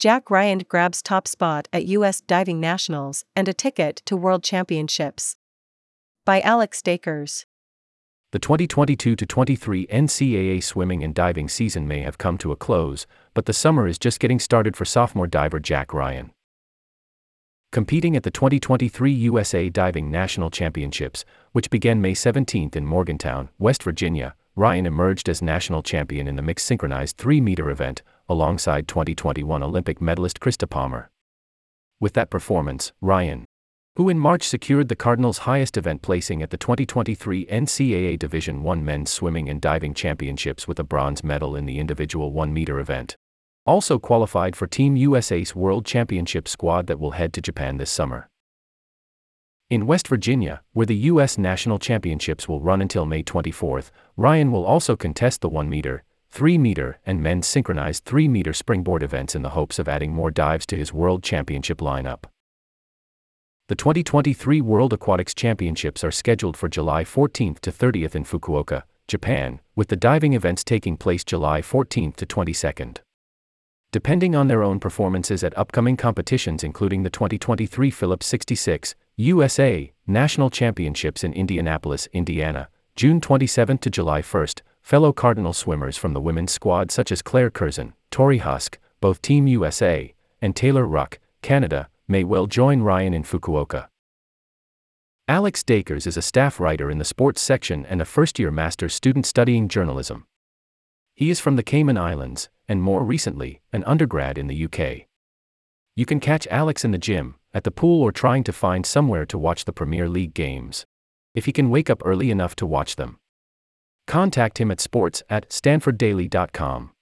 Jack Ryan grabs top spot at US Diving Nationals and a ticket to World Championships. By Alex Dakers. The 2022-23 NCAA swimming and diving season may have come to a close, but the summer is just getting started for sophomore diver Jack Ryan. Competing at the 2023 USA Diving National Championships, which began May 17 in Morgantown, West Virginia, Ryan emerged as national champion in the mixed synchronized 3-meter event, alongside 2021 Olympic medalist Krista Palmer. With that performance, Ryan, who in March secured the Cardinals' highest event placing at the 2023 NCAA Division I Men's Swimming and Diving Championships with a bronze medal in the individual 1-meter event, also qualified for Team USA's World Championship squad that will head to Japan this summer. In West Virginia, where the U.S. National Championships will run until May 24, Ryan will also contest the 1-meter, 3-meter, and men's synchronized 3-meter springboard events in the hopes of adding more dives to his World Championship lineup. The 2023 World Aquatics Championships are scheduled for July 14 to 30 in Fukuoka, Japan, with the diving events taking place July 14 to 22. Depending on their own performances at upcoming competitions including the 2023 Phillips 66, USA, National Championships in Indianapolis, Indiana, June 27 to July 1, fellow Cardinal swimmers from the women's squad such as Claire Curzon, Tori Husk, both Team USA, and Taylor Ruck, Canada, may well join Ryan in Fukuoka. Alex Dakers is a staff writer in the sports section and a first-year master's student studying journalism. He is from the Cayman Islands, and more recently, an undergrad in the UK. You can catch Alex in the gym, at the pool, or trying to find somewhere to watch the Premier League games, if he can wake up early enough to watch them. Contact him at sports@stanforddaily.com.